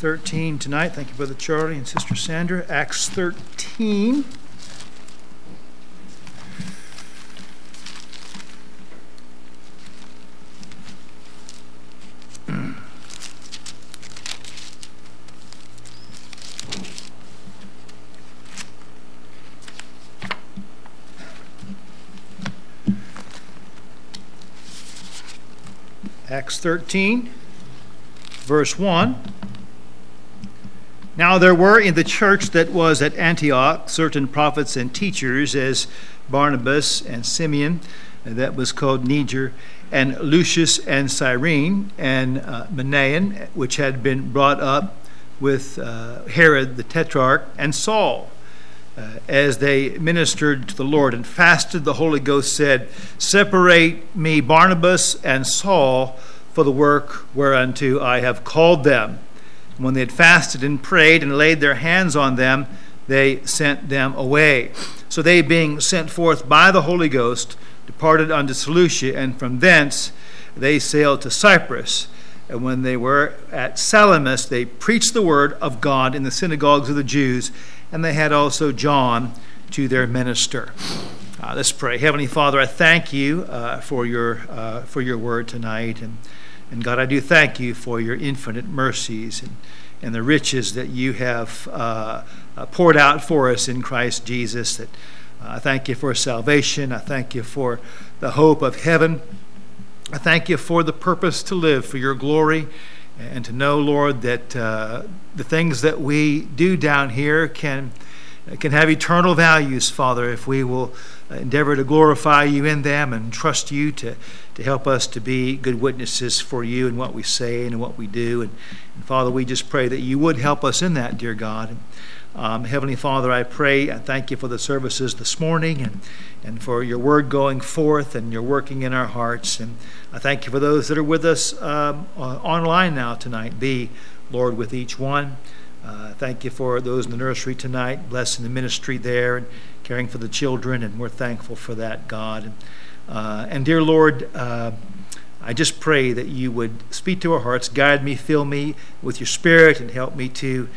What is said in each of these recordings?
13 tonight. Thank you, Brother Charlie and Sister Sandra. Acts 13. Acts 13, verse 1. Now there were in the church that was at Antioch certain prophets and teachers, as Barnabas and Simeon, that was called Niger, and Lucius and Cyrene, and Manaen, which had been brought up with Herod the Tetrarch, and Saul. As they ministered to the Lord and fasted, the Holy Ghost said, "Separate me Barnabas and Saul for the work whereunto I have called them." And when they had fasted and prayed and laid their hands on them, they sent them away. So they, being sent forth by the Holy Ghost, departed unto Seleucia, and from thence they sailed to Cyprus. And when they were at Salamis, they preached the word of God in the synagogues of the Jews, and they had also John to their minister. Let's pray. Heavenly Father, I thank you for your word tonight. And God, I do thank you for your infinite mercies and the riches that you have poured out for us in Christ Jesus. That I thank you for salvation. I thank you for the hope of heaven. I thank you for the purpose to live for your glory. And to know, Lord, that the things that we do down here can have eternal values, Father, if we will endeavor to glorify you in them and trust you to help us to be good witnesses for you in what we say and in what we do. And Father, we just pray that you would help us in that, dear God. Heavenly Father, I pray, I thank you for the services this morning and for your word going forth and your working in our hearts. And I thank you for those that are with us online now tonight. Be, Lord, with each one. Thank you for those in the nursery tonight, blessing the ministry there and caring for the children. And we're thankful for that, God. And dear Lord, I just pray that you would speak to our hearts, guide me, fill me with your spirit, and help me to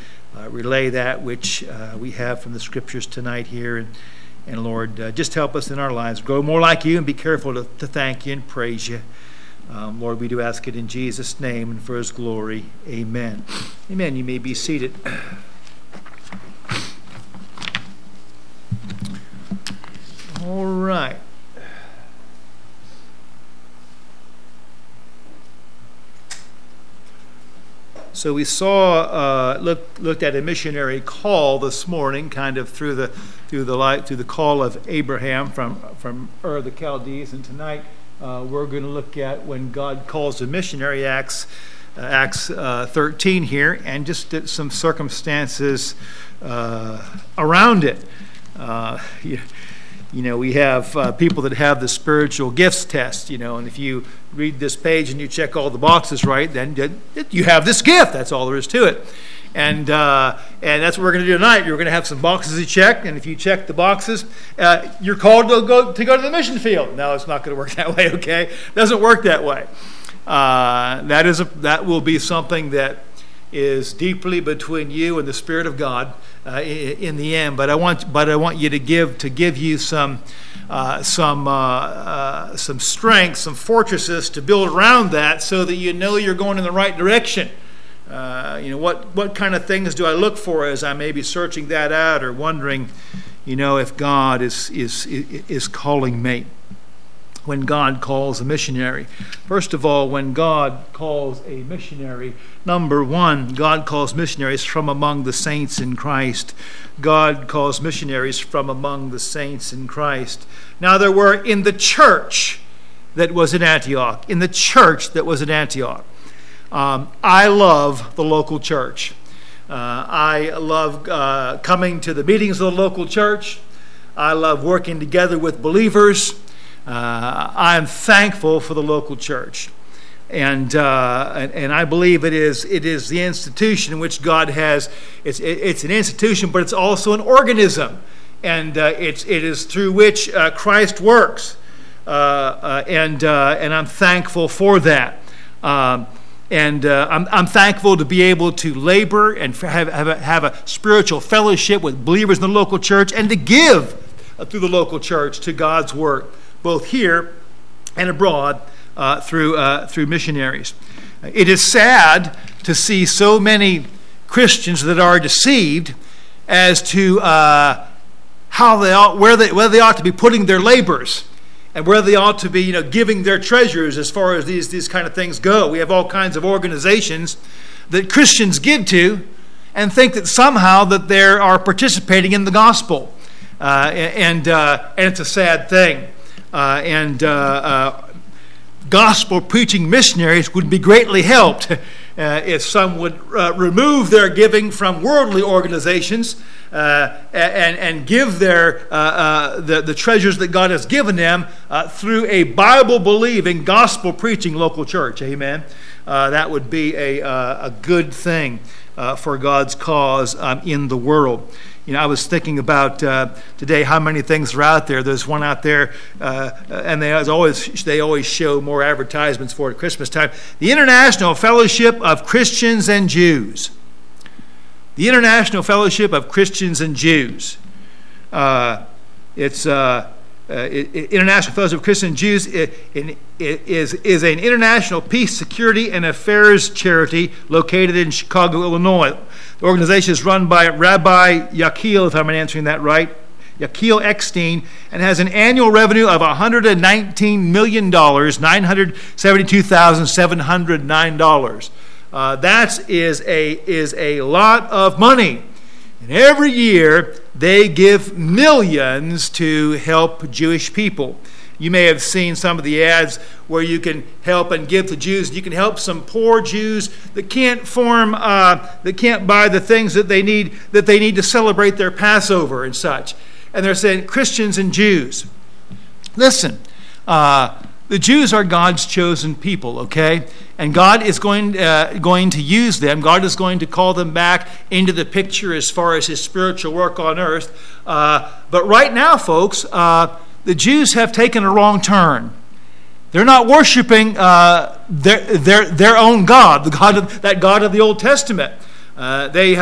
relay that which we have from the scriptures tonight here. And Lord, just help us in our lives grow more like you and be careful to thank you and praise you. Lord, we do ask it in Jesus' name and for his glory. Amen. Amen. You may be seated. All right. So we saw looked at a missionary call this morning, kind of through the call of Abraham from Ur of the Chaldees, and tonight we're going to look at when God calls a missionary, Acts 13 here, and just some circumstances around it. You know, we have people that have the spiritual gifts test, you know, and if you read this page and you check all the boxes right, then you have this gift. That's all there is to it. And that's what we're going to do tonight. You're going to have some boxes to check, and if you check the boxes, you're called to go to the mission field. No, it's not going to work that way, okay? It doesn't work that way. That will be something that is deeply between you and the Spirit of God in the end. But I want you to give you some strength, some fortresses to build around that, so that you know you're going in the right direction. You know, what kind of things do I look for as I may be searching that out or wondering, you know, if God is calling me. When God calls a missionary. First of all, when God calls a missionary, number one, God calls missionaries from among the saints in Christ. God calls missionaries from among the saints in Christ. Now there were in the church that was in Antioch. In the church that was in Antioch. I love the local church. I love coming to the meetings of the local church. I love working together with believers. I'm thankful for the local church, and I believe it is the institution which God has. It's an institution, but it's also an organism, and it is through which Christ works, and I'm thankful for that. And I'm thankful to be able to labor and have a spiritual fellowship with believers in the local church, and to give through the local church to God's work, both here and abroad, through missionaries. It is sad to see so many Christians that are deceived as to how they ought, where they ought to be putting their labors, and where they ought to be, giving their treasures as far as these kind of things go. We have all kinds of organizations that Christians give to, and think that somehow that they are participating in the gospel, and it's a sad thing. Gospel preaching missionaries would be greatly helped if some would remove their giving from worldly organizations and give their the treasures that God has given them through a Bible-believing, gospel-preaching local church. Amen. That would be a good thing for God's cause in the world. I was thinking about today how many things are out there. There's one out there, and they always show more advertisements for it at Christmas time. The International Fellowship of Christians and Jews. The International Fellowship of Christians and Jews. International Fellowship of Christians and Jews. It is an international peace, security, and affairs charity located in Chicago, Illinois. The organization is run by Rabbi Yaquil, if I'm answering that right, Yaquil Eckstein, and has an annual revenue of $119 million, $972,709. That is a lot of money. And every year, they give millions to help Jewish people. You may have seen some of the ads where you can help and give to Jews. You can help some poor Jews that can't buy the things that they need to celebrate their Passover and such. And they're saying Christians and Jews. Listen, the Jews are God's chosen people, okay? And God is going to use them. God is going to call them back into the picture as far as His spiritual work on earth. But right now, folks, the Jews have taken a wrong turn. They're not worshiping their own God, the God of the Old Testament. They,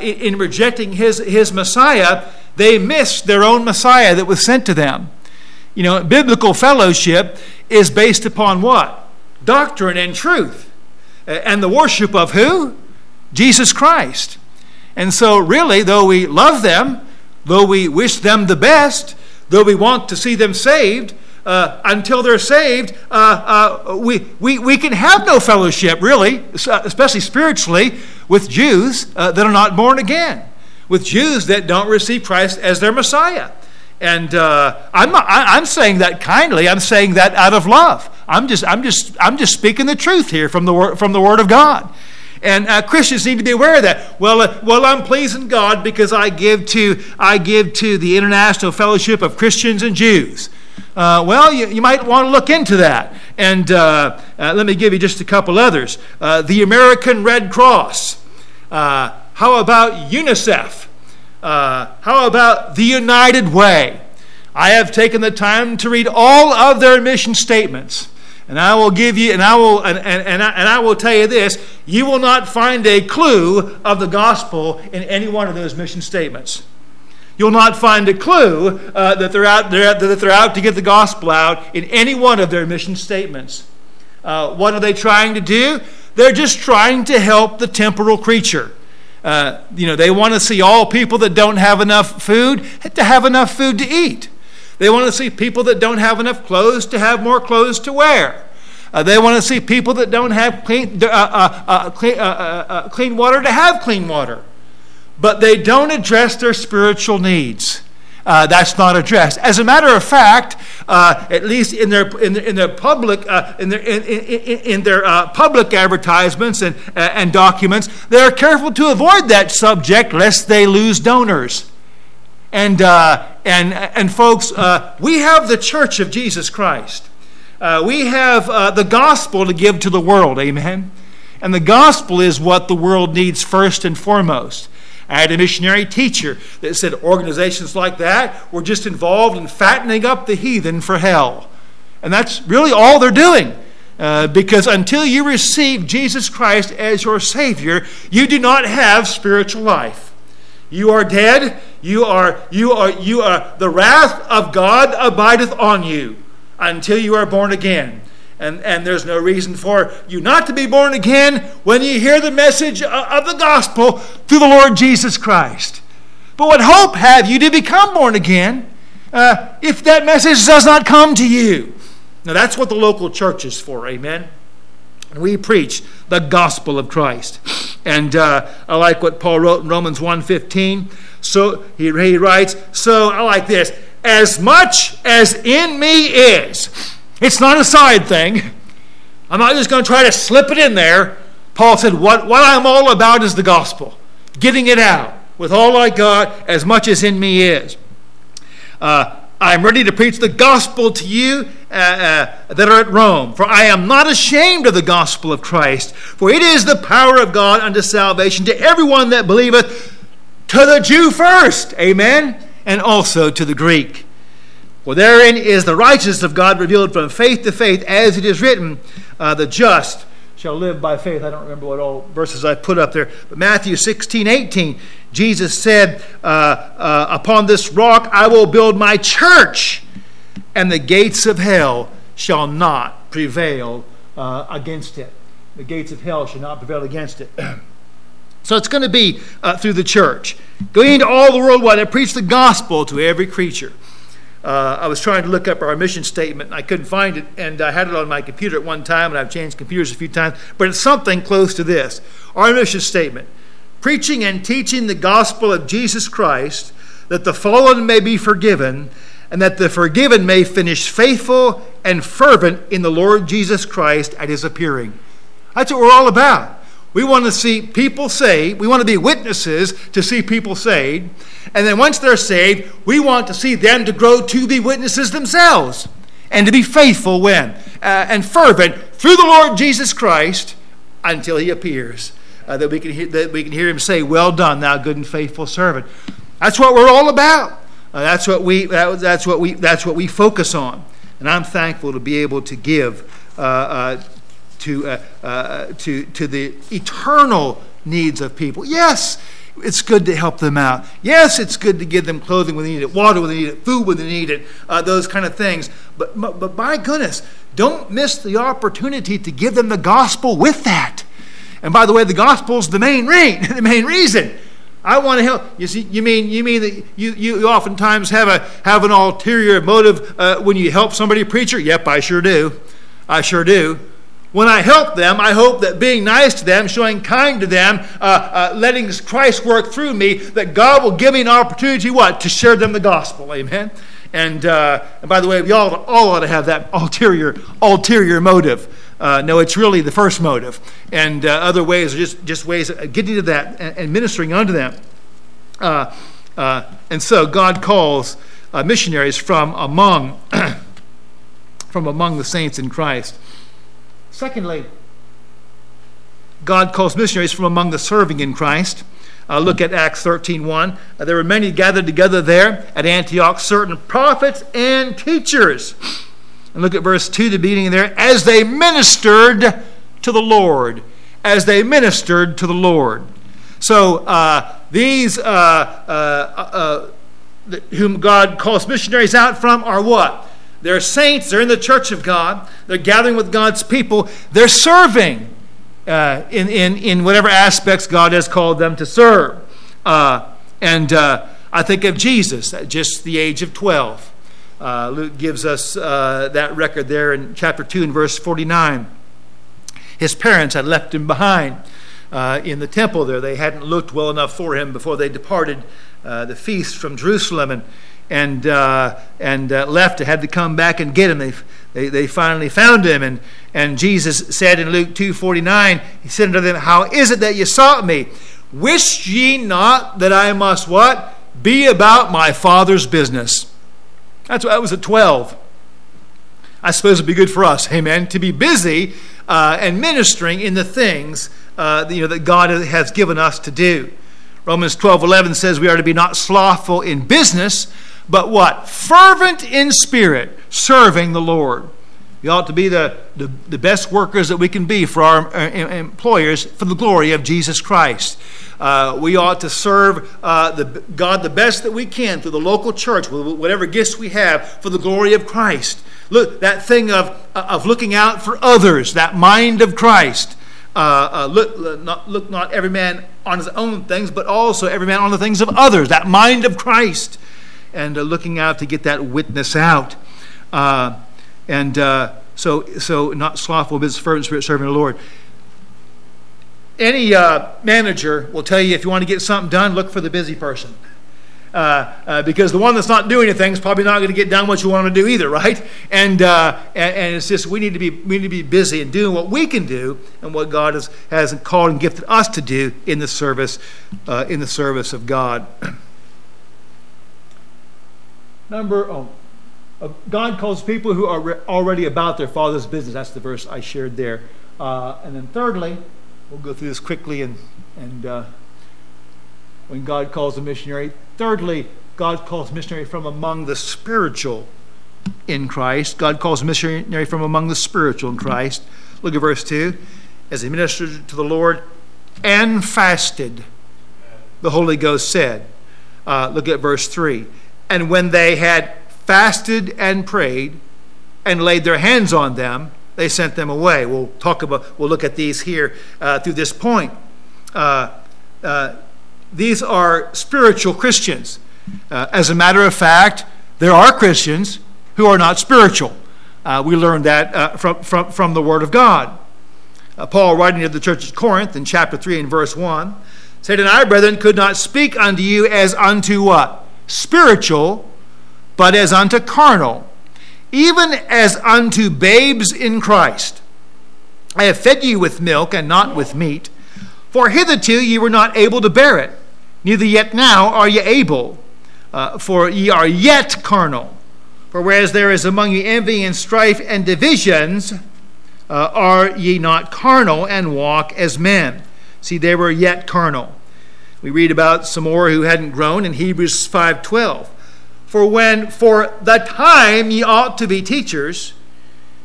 in rejecting His Messiah, they missed their own Messiah that was sent to them. Biblical fellowship is based upon what? Doctrine and truth, and the worship of who? Jesus Christ. And so, really, though we love them, though we wish them the best, though we want to see them saved, until they're saved, we can have no fellowship, really, especially spiritually, with Jews that are not born again, with Jews that don't receive Christ as their Messiah. And I'm saying that kindly. I'm saying that out of love. I'm just speaking the truth here from the Word of God. And Christians need to be aware of that. Well, I'm pleasing God because I give to the International Fellowship of Christians and Jews. You might want to look into that. And let me give you just a couple others. The American Red Cross. How about UNICEF? How about the United Way? I have taken the time to read all of their mission statements. And I will give you, and I will tell you this: you will not find a clue of the gospel in any one of those mission statements. You'll not find a clue that they're out to get the gospel out in any one of their mission statements. What are they trying to do? They're just trying to help the temporal creature. They want to see all people that don't have enough food to have enough food to eat. They want to see people that don't have enough clothes to have more clothes to wear. They want to see people that don't have clean water to have clean water. But they don't address their spiritual needs. That's not addressed. As a matter of fact, at least in their public advertisements and documents, they're careful to avoid that subject lest they lose donors. And folks, we have the Church of Jesus Christ. We have the gospel to give to the world, amen? And the gospel is what the world needs first and foremost. I had a missionary teacher that said organizations like that were just involved in fattening up the heathen for hell. And that's really all they're doing. Because until you receive Jesus Christ as your Savior, you do not have spiritual life. You are dead. You are the wrath of God abideth on you until you are born again. And there's no reason for you not to be born again when you hear the message of the gospel through the Lord Jesus Christ. But what hope have you to become born again if that message does not come to you? Now that's what the local church is for, amen? We preach the gospel of Christ. And I like what Paul wrote in Romans 1:15. So he writes, so I like this, as much as in me is. It's not a side thing. I'm not just going to try to slip it in there. Paul said, what I'm all about is the gospel. Getting it out with all I got, as much as in me is. I'm ready to preach the gospel to you that are at Rome. For I am not ashamed of the gospel of Christ. For it is the power of God unto salvation to everyone that believeth, to the Jew first, amen, and also to the Greek. For therein is the righteousness of God revealed from faith to faith, as it is written, the just shall live by faith. I don't remember what all verses I put up there. But Matthew 16:18, Jesus said, upon this rock I will build my church, and the gates of hell shall not prevail against it. The gates of hell shall not prevail against it. So it's going to be through the church. Going into all the world wide, I preach the gospel to every creature. I was trying to look up our mission statement, and I couldn't find it. And I had it on my computer at one time, and I've changed computers a few times. But it's something close to this. Our mission statement: preaching and teaching the gospel of Jesus Christ, that the fallen may be forgiven, and that the forgiven may finish faithful and fervent in the Lord Jesus Christ at his appearing. That's what we're all about. We want to see people saved. We want to be witnesses to see people saved. And then once they're saved, we want to see them to grow to be witnesses themselves and to be faithful and fervent through the Lord Jesus Christ until he appears, that we can hear him say, well done, thou good and faithful servant. That's what we're all about. That's what we focus on. And I'm thankful to be able to give to the eternal needs of people. Yes, it's good to help them out. Yes, it's good to give them clothing when they need it, water when they need it, food when they need it, those kind of things. But my goodness, don't miss the opportunity to give them the gospel with that. And by the way, the gospel's the main reason. I want to help. You see, you mean that you oftentimes have an ulterior motive when you help somebody, preacher? Yep, I sure do. When I help them, I hope that being nice to them, showing kind to them, letting Christ work through me, that God will give me an opportunity, what? To share them the gospel, amen? And by the way, we all ought to have that ulterior motive. No, it's really the first motive. And other ways are just ways of getting to that and ministering unto them. And so God calls missionaries from among the saints in Christ. Secondly, God calls missionaries from among the serving in Christ. Look at Acts 13:1. There were many gathered together there at Antioch, certain prophets and teachers. And look at verse 2, the beginning there. As they ministered to the Lord. As they ministered to the Lord. So these whom God calls missionaries out from are what? They're saints. They're in the church of God. They're gathering with God's people. They're serving in whatever aspects God has called them to serve. And I think of Jesus at just the age of 12. Luke gives us that record there in chapter 2 and verse 49. His parents had left him behind in the temple there. They hadn't looked well enough for him before they departed the feast from Jerusalem and left. Had to come back and get him. They finally found him, and Jesus said in Luke 2:49, he said unto them, how is it that ye sought me? Wist ye not that I must what? Be about my Father's business. That's what I was at 12. I suppose it would be good for us, amen, to be busy and ministering in the things that God has given us to do. Romans 12:11 says we are to be not slothful in business, but what? Fervent in spirit, serving the Lord. We ought to be the best workers that we can be for our employers for the glory of Jesus Christ. We ought to serve God the best that we can through the local church with whatever gifts we have for the glory of Christ. Look, that thing of looking out for others, that mind of Christ. Look not every man on his own things, but also every man on the things of others, that mind of Christ. And looking out to get that witness out. So not slothful, but fervent spirit serving the Lord. Any manager will tell you if you want to get something done, look for the busy person. Because the one that's not doing anything is probably not going to get done what you want to do either, right? And it's just we need to be busy and doing what we can do and what God has called and gifted us to do in the service of God. God calls people who are already about their Father's business. That's the verse I shared there. And then thirdly, we'll go through this quickly. And when God calls a missionary, thirdly, God calls missionary from among the spiritual in Christ. God calls missionary from among the spiritual in Christ. Look at verse 2. As he ministered to the Lord and fasted, the Holy Ghost said. Look at verse 3. And when they had fasted and prayed and laid their hands on them, they sent them away. We'll look at these here through this point. These are spiritual Christians. As a matter of fact, there are Christians who are not spiritual. We learned that from the Word of God. Paul, writing to the church at Corinth in chapter 3 and verse 1, said, And I, brethren, could not speak unto you as unto what? Spiritual, but as unto carnal, even as unto babes in Christ. I have fed you with milk and not with meat, for hitherto ye were not able to bear it, neither yet now are ye able, for ye are yet carnal. For whereas there is among you envy and strife and divisions, are ye not carnal and walk as men? See, they were yet carnal. We read about some more who hadn't grown in Hebrews 5:12. For when for the time ye ought to be teachers,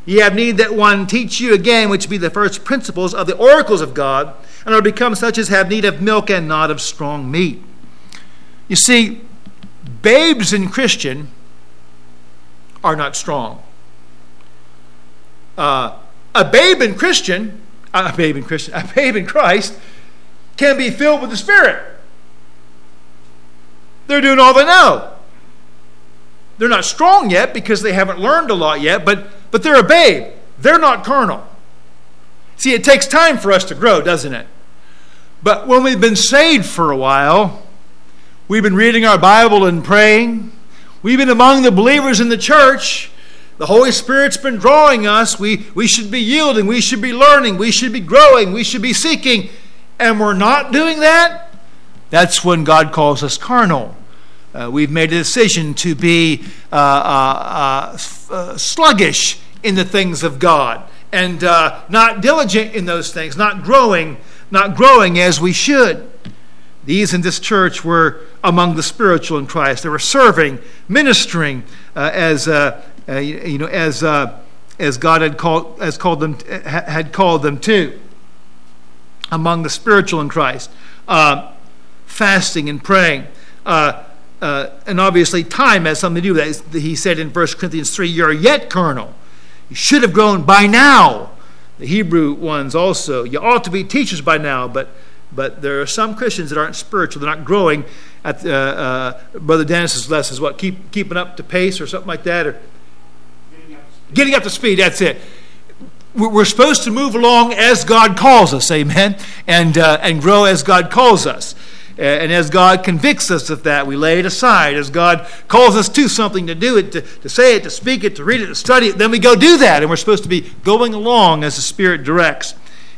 ye have need that one teach you again, which be the first principles of the oracles of God, and are become such as have need of milk and not of strong meat. You see, babes in Christian are not strong. A babe in Christ can be filled with the Spirit. They're doing all they know. They're not strong yet because they haven't learned a lot yet, but they're a babe. They're not carnal. See, it takes time for us to grow, doesn't it? But when we've been saved for a while, we've been reading our Bible and praying, we've been among the believers in the church, the Holy Spirit's been drawing us, we should be yielding, we should be learning, we should be growing, we should be seeking, and we're not doing that, that's when God calls us carnal. We've made a decision to be sluggish in the things of God and not diligent in those things, not growing as we should. These in this church were among the spiritual in Christ. They were serving, ministering as God had called them to. Among the spiritual in Christ, fasting and praying. And obviously time has something to do with that. He said in 1 Corinthians 3, you're yet carnal. You should have grown by now. The Hebrew ones also. You ought to be teachers by now, but there are some Christians that aren't spiritual. They're not growing. Brother Dennis's lesson is what? Keeping up to pace or something like that? Or getting up to speed. That's it. We're supposed to move along as God calls us, amen, and grow as God calls us. And as God convicts us of that, we lay it aside. As God calls us to something, to do it, to say it, to speak it, to read it, to study it, then we go do that. And we're supposed to be going along as the Spirit directs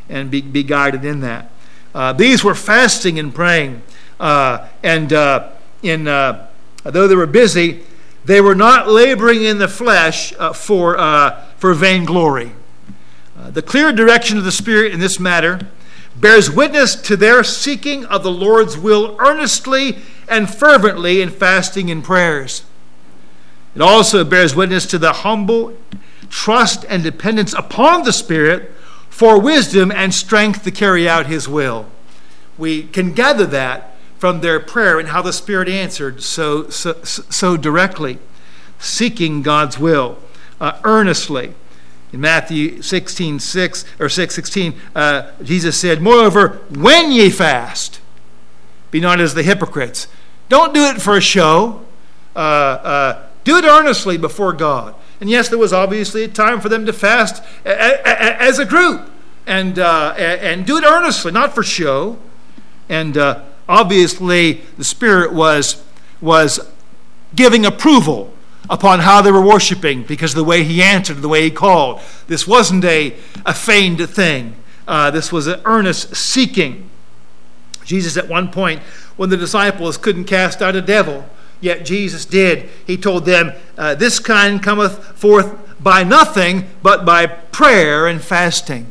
and be guided in that. These were fasting and praying. Though they were busy, they were not laboring in the flesh for vainglory. The clear direction of the Spirit in this matter bears witness to their seeking of the Lord's will earnestly and fervently in fasting and prayers. It also bears witness to the humble trust and dependence upon the Spirit for wisdom and strength to carry out his will. We can gather that from their prayer and how the Spirit answered so directly, seeking God's will earnestly. In Matthew 6:16, Jesus said, "Moreover, when ye fast, be not as the hypocrites." Don't do it for a show. Do it earnestly before God. And yes, there was obviously a time for them to fast as a group, and do it earnestly, not for show. And obviously, the Spirit was giving approval upon how they were worshiping because of the way he answered, the way he called. This wasn't a feigned thing. This was an earnest seeking. Jesus, at one point, when the disciples couldn't cast out a devil, yet Jesus did. He told them, "This kind cometh forth by nothing but by prayer and fasting."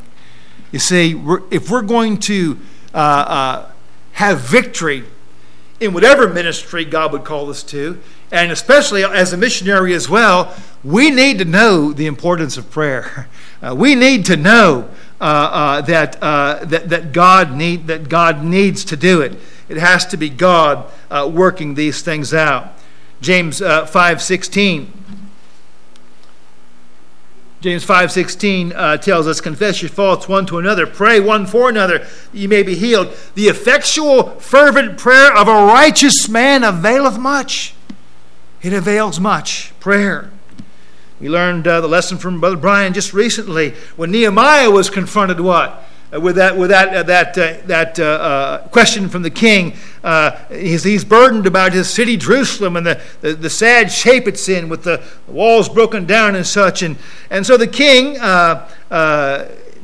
You see, if we're going to have victory in whatever ministry God would call us to, and especially as a missionary as well, we need to know the importance of prayer. We need to know that God needs to do it. It has to be God working these things out. James 5:16. James 5:16 tells us, "Confess your faults one to another, pray one for another, that ye may be healed. The effectual, fervent prayer of a righteous man availeth much." It avails much. Prayer. We learned the lesson from Brother Brian just recently when Nehemiah was confronted with that question from the king. He's burdened about his city, Jerusalem, and the sad shape it's in with the walls broken down and such. And so the king,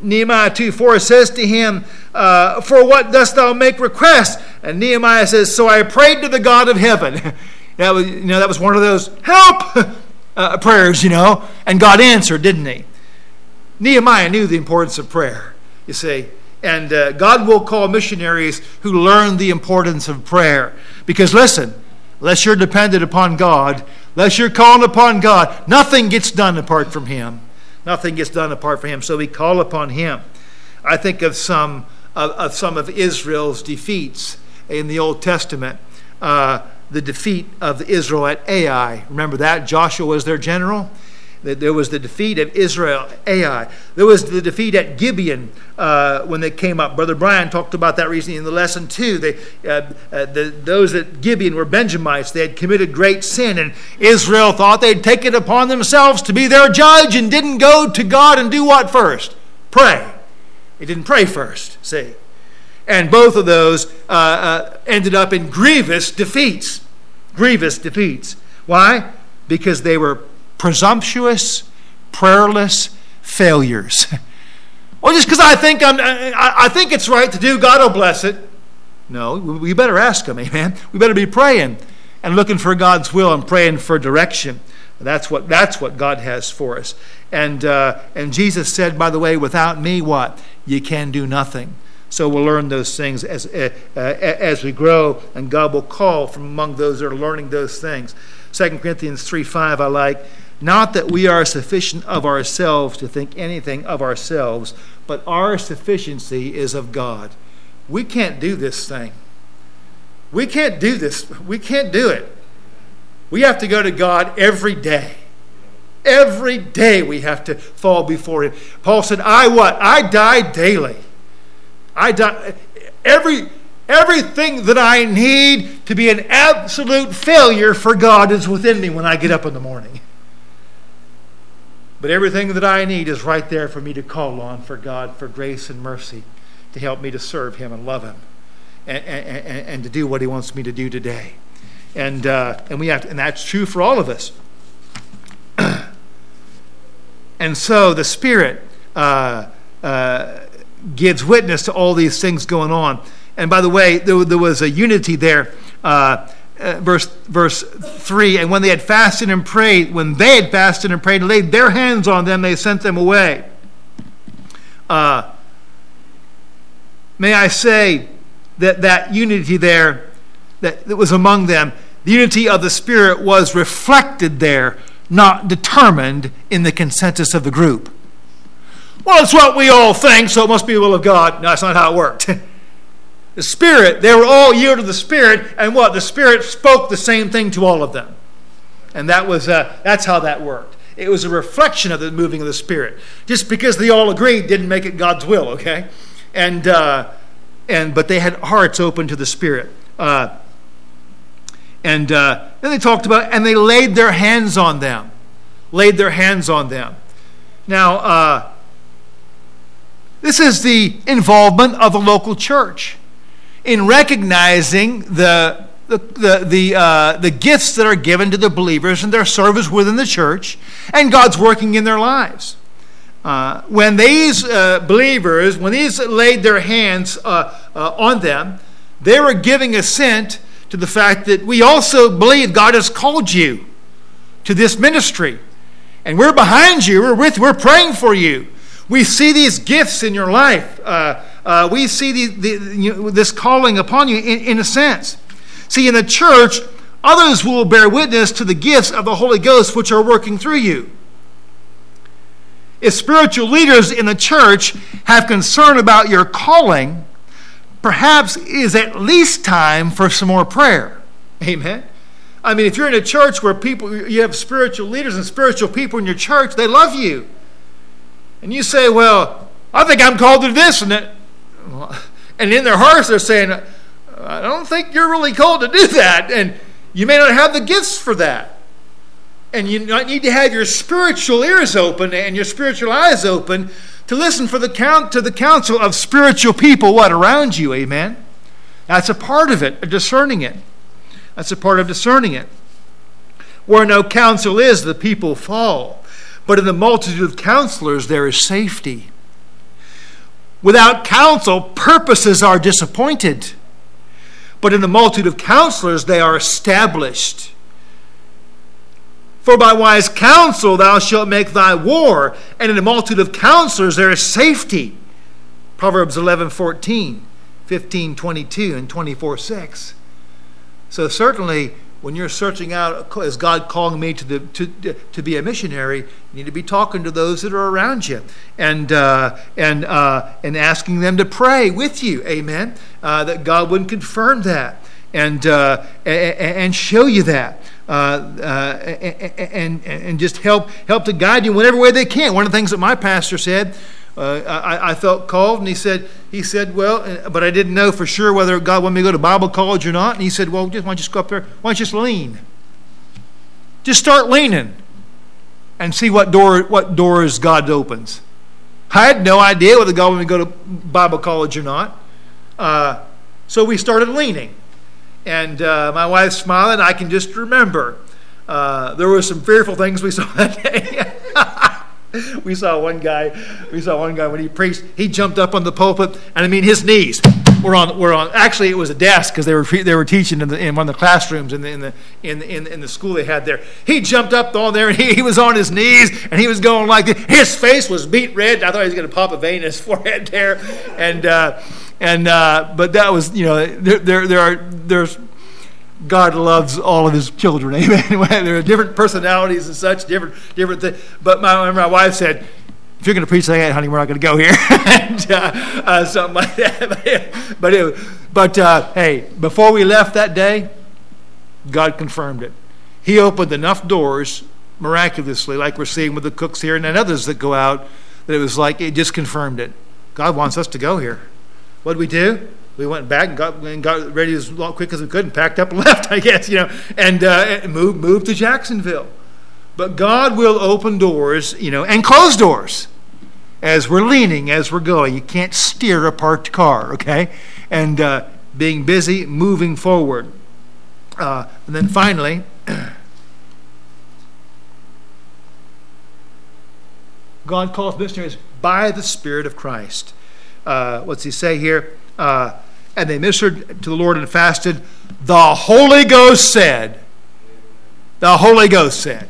Nehemiah 2:4, says to him, "For what dost thou make request?" And Nehemiah says, "So I prayed to the God of heaven." That was one of those help prayers, and God answered, didn't he? Nehemiah knew the importance of prayer. You see, and God will call missionaries who learn the importance of prayer. Because listen, unless you're dependent upon God, unless you're called upon God, nothing gets done apart from him. Nothing gets done apart from him. So we call upon him. I think of some of Israel's defeats in the Old Testament. The defeat of Israel at Ai. Remember that? Joshua was their general. There was the defeat of Israel, Ai. There was the defeat at Gibeon when they came up. Brother Brian talked about that recently in the lesson too. Those at Gibeon were Benjamites. They had committed great sin, and Israel thought they'd take it upon themselves to be their judge and didn't go to God and do what first? Pray. They didn't pray first, see. And both of those ended up in grievous defeats. Grievous defeats. Why? Because they were presumptuous, prayerless failures. Well, just because I think it's right to do, God will bless it. No, we better ask him, amen. We better be praying and looking for God's will and praying for direction. That's what God has for us. And Jesus said, by the way, without me, what? You can do nothing. So we'll learn those things as we grow, and God will call from among those that are learning those things. 2 Corinthians 3:5 I like. "Not that we are sufficient of ourselves to think anything of ourselves, but our sufficiency is of God." We can't do this thing. We can't do this. We can't do it. We have to go to God every day. Every day we have to fall before him. Paul said, I die daily. I die. Everything that I need to be an absolute failure for God is within me when I get up in the morning. But everything that I need is right there for me to call on for God for grace and mercy to help me to serve him and love him and to do what he wants me to do today. And we have to, and that's true for all of us. And so the Spirit gives witness to all these things going on. And by the way, there was a unity there. Verse 3, "And when they had fasted and prayed, and laid their hands on them, they sent them away." May I say that unity there that was among them, the unity of the Spirit was reflected there not determined in the consensus of the group. Well, it's what we all think, so it must be the will of God. No, that's not how it worked. The Spirit, they were all yielded to the Spirit, and what? The Spirit spoke the same thing to all of them. And that was that's how that worked. It was a reflection of the moving of the Spirit. Just because they all agreed didn't make it God's will, okay? But they had hearts open to the Spirit. Then they talked about, and they laid their hands on them. Laid their hands on them. Now, this is the involvement of the local church in recognizing the gifts that are given to the believers and their service within the church, and God's working in their lives. When these believers, when these laid their hands on them, they were giving assent to the fact that we also believe God has called you to this ministry, and we're behind you. We're praying for you. We see these gifts in your life. We see this calling upon you in a sense. See, in the church, others will bear witness to the gifts of the Holy Ghost which are working through you. If spiritual leaders in the church have concern about your calling, perhaps it is at least time for some more prayer. Amen. I mean, if you're in a church where you have spiritual leaders and spiritual people in your church, they love you. And you say, well, I think I'm called to this. And in their hearts they're saying, I don't think you're really called to do that. And you may not have the gifts for that. And you need to have your spiritual ears open and your spiritual eyes open to listen for the counsel of spiritual people around you. Amen. That's a part of it, discerning it. That's a part of discerning it. Where no counsel is, the people fall. But in the multitude of counselors, there is safety. Without counsel, purposes are disappointed. But in the multitude of counselors, they are established. For by wise counsel thou shalt make thy war, and in the multitude of counselors there is safety. Proverbs 11:14, 15:22, and 24:6. So certainly, when you're searching out, is God calling me to be a missionary? You need to be talking to those that are around you, and asking them to pray with you, amen. That God would confirm that and show you that, and just help to guide you in whatever way they can. One of the things that my pastor said, I felt called, and he said, well, but I didn't know for sure whether God wanted me to go to Bible college or not. And he said, well, why don't you just go up there? Why don't you just lean? Just start leaning, and see what doors God opens. I had no idea whether God wanted me to go to Bible college or not, so we started leaning. And my wife smiled, and I can just remember there were some fearful things we saw that day. We saw one guy when he preached, he jumped up on the pulpit, and I mean his knees were on. Actually, it was a desk because they were teaching in one of the classrooms in the school they had there. He jumped up on there, and he was on his knees, and he was going like this. His face was beet red. I thought he was going to pop a vein in his forehead there, but that was, you know, there's. God loves all of his children, amen. There are different personalities and such, different things. But my wife said, if you're going to preach like that, honey, we're not going to go here. And, something like that. But hey, before we left that day, God confirmed it. He opened enough doors, miraculously, like we're seeing with the cooks here and then others that go out, that it was like it just confirmed it. God wants us to go here. What do we do? We went back and got ready as quick as we could and packed up and left, I guess, you know, and moved to Jacksonville. But God will open doors, you know, and close doors as we're leaning, as we're going. You can't steer a parked car, okay? And being busy, moving forward. And then finally, God calls missionaries by the Spirit of Christ. What's he say here? And they ministered to the Lord and fasted. The Holy Ghost said. The Holy Ghost said.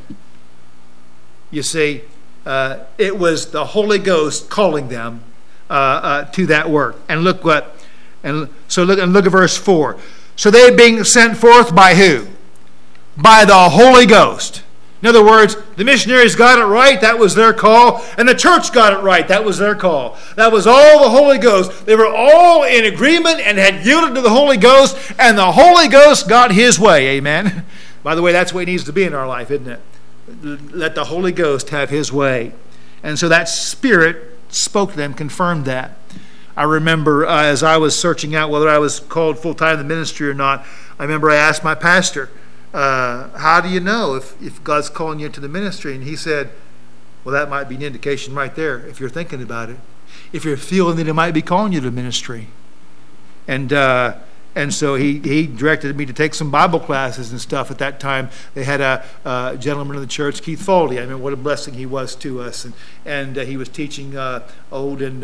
You see, it was the Holy Ghost calling them to that work. And look what, look at verse 4. So they being sent forth by who? By the Holy Ghost. In other words, the missionaries got it right. That was their call. And the church got it right. That was their call. That was all the Holy Ghost. They were all in agreement and had yielded to the Holy Ghost. And the Holy Ghost got his way. Amen. By the way, that's the way it needs to be in our life, isn't it? Let the Holy Ghost have his way. And so that Spirit spoke to them, confirmed that. I remember as I was searching out whether I was called full-time to the ministry or not, I remember I asked my pastor, how do you know if God's calling you to the ministry? And he said, well, that might be an indication right there if you're thinking about it. If you're feeling that it might be calling you to ministry. And so he directed me to take some Bible classes and stuff. At that time, they had a gentleman in the church, Keith Foley. I mean, what a blessing he was to us. And he was teaching Old and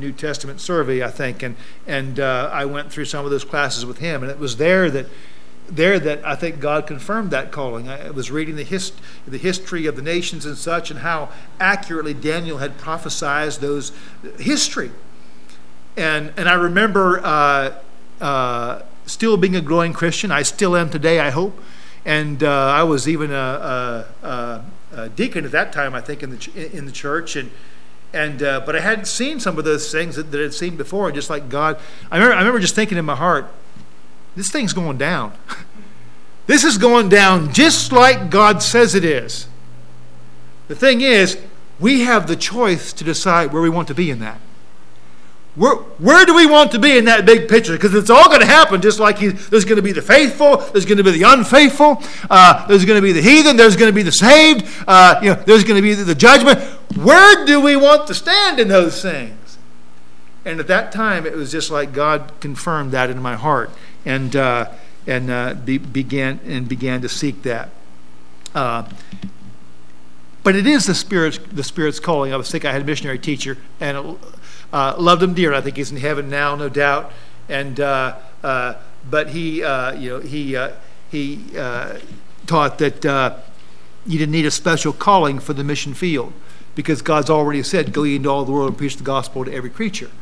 New Testament survey, I think. And I went through some of those classes with him. And it was there that I think God confirmed that calling. I was reading the history of the nations and such, and how accurately Daniel had prophesied those history. And I remember... still being a growing Christian. I still am today, I hope. And I was even a deacon at that time, I think, in the church. And but I hadn't seen some of those things that I'd seen before. Just like God, I remember just thinking in my heart, this thing's going down. This is going down just like God says it is. The thing is, we have the choice to decide where we want to be in that. Where do we want to be in that big picture? Because it's all going to happen just like there's going to be the faithful, there's going to be the unfaithful, there's going to be the heathen, there's going to be the saved, there's going to be the judgment. Where do we want to stand in those things? And at that time, it was just like God confirmed that in my heart, and began to seek that. But it is the Spirit's calling. I was thinking I had a missionary teacher, and loved him dear. I think he's in heaven now, no doubt. But he taught that you didn't need a special calling for the mission field, because God's already said, "Go ye into all the world and preach the gospel to every creature."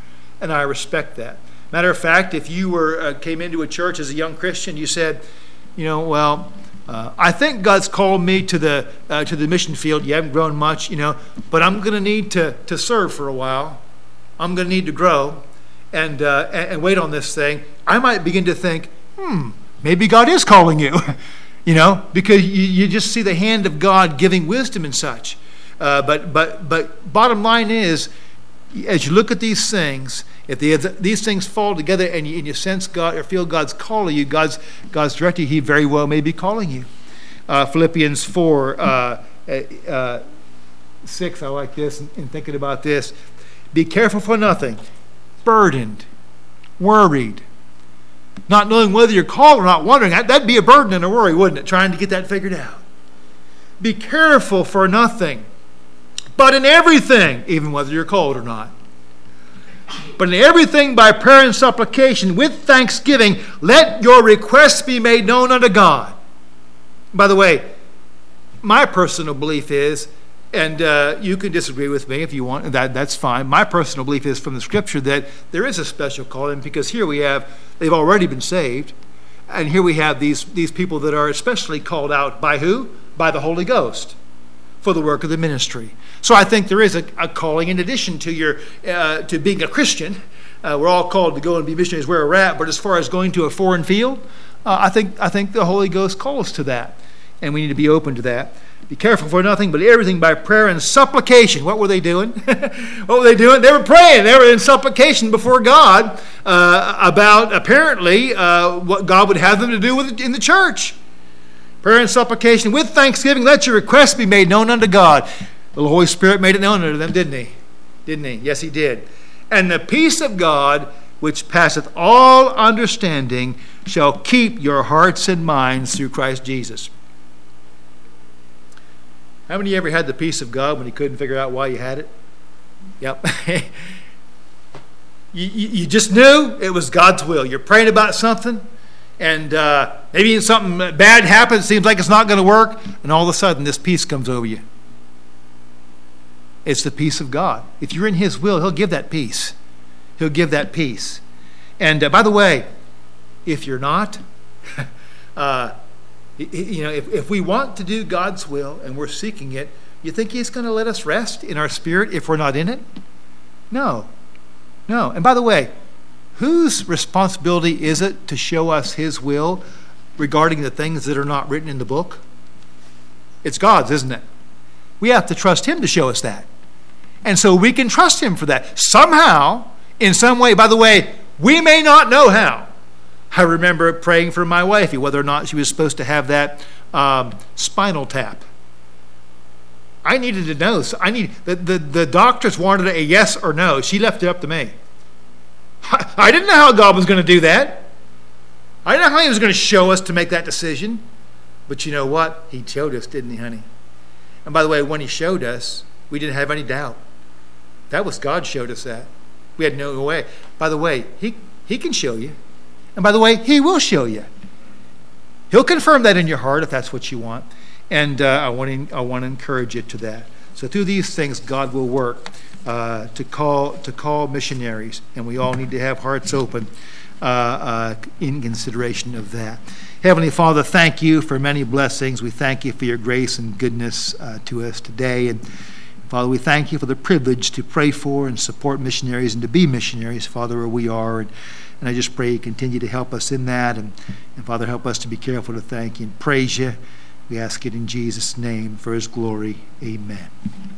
And I respect that. Matter of fact, if you came into a church as a young Christian, you said, well. I think God's called me to the mission field. You haven't grown much, but I'm going to need to serve for a while. I'm going to need to grow and wait on this thing. I might begin to think, maybe God is calling you, because you just see the hand of God giving wisdom and such. But bottom line is, as you look at these things, if these things fall together and you sense God or feel God's calling you, God's directing, he very well may be calling you. Philippians 4, 6, I like this, in thinking about this. Be careful for nothing, burdened, worried, not knowing whether you're called or not, wondering. That'd be a burden and a worry, wouldn't it, trying to get that figured out. Be careful for nothing, but in everything, even whether you're called or not. But in everything by prayer and supplication with thanksgiving, let your requests be made known unto God. By the way, my personal belief is, and you can disagree with me if you want, that's fine. My personal belief is from the Scripture that there is a special calling, because here we have, they've already been saved, and here we have these people that are especially called out by who? By the Holy Ghost for the work of the ministry. So I think there is a calling in addition to your to being a Christian. We're all called to go and be missionaries where we're at, but as far as going to a foreign field, I think the Holy Ghost calls to that, and we need to be open to that. Be careful for nothing, but everything by prayer and supplication. What were they doing? What were they doing? They were praying. They were in supplication before God about apparently what God would have them to do in the church. Prayer and supplication with thanksgiving, let your requests be made known unto God. The Holy Spirit made it known unto them, didn't he? Didn't he? Yes, he did. And the peace of God, which passeth all understanding, shall keep your hearts and minds through Christ Jesus. How many of you ever had the peace of God when you couldn't figure out why you had it? Yep. You just knew it was God's will. You're praying about something, and maybe something bad happens, seems like it's not going to work, and all of a sudden this peace comes over you. It's the peace of God. If you're in his will, he'll give that peace. He'll give that peace. And by the way, if you're not, You know, if we want to do God's will and we're seeking it, you think he's going to let us rest in our spirit if we're not in it? No. No. And by the way, whose responsibility is it to show us his will regarding the things that are not written in the book? It's God's, isn't it? We have to trust him to show us that. And so we can trust him for that. Somehow, in some way, by the way, we may not know how. I remember praying for my wife, whether or not she was supposed to have that spinal tap. I needed to know. So the doctors wanted a yes or no. She left it up to me. I didn't know how God was going to do that. I didn't know how he was going to show us to make that decision. But you know what? He showed us, didn't he, honey? And by the way, when he showed us, we didn't have any doubt. That was God showed us that. We had no way. By the way, he can show you. And by the way, he will show you. He'll confirm that in your heart if that's what you want. And I want to encourage you to that. So through these things, God will work to call missionaries. And we all need to have hearts open in consideration of that. Heavenly Father, thank you for many blessings. We thank you for your grace and goodness to us today. And Father, we thank you for the privilege to pray for and support missionaries and to be missionaries, Father, where we are. And I just pray you continue to help us in that. And Father, help us to be careful to thank you and praise you. We ask it in Jesus' name for his glory. Amen.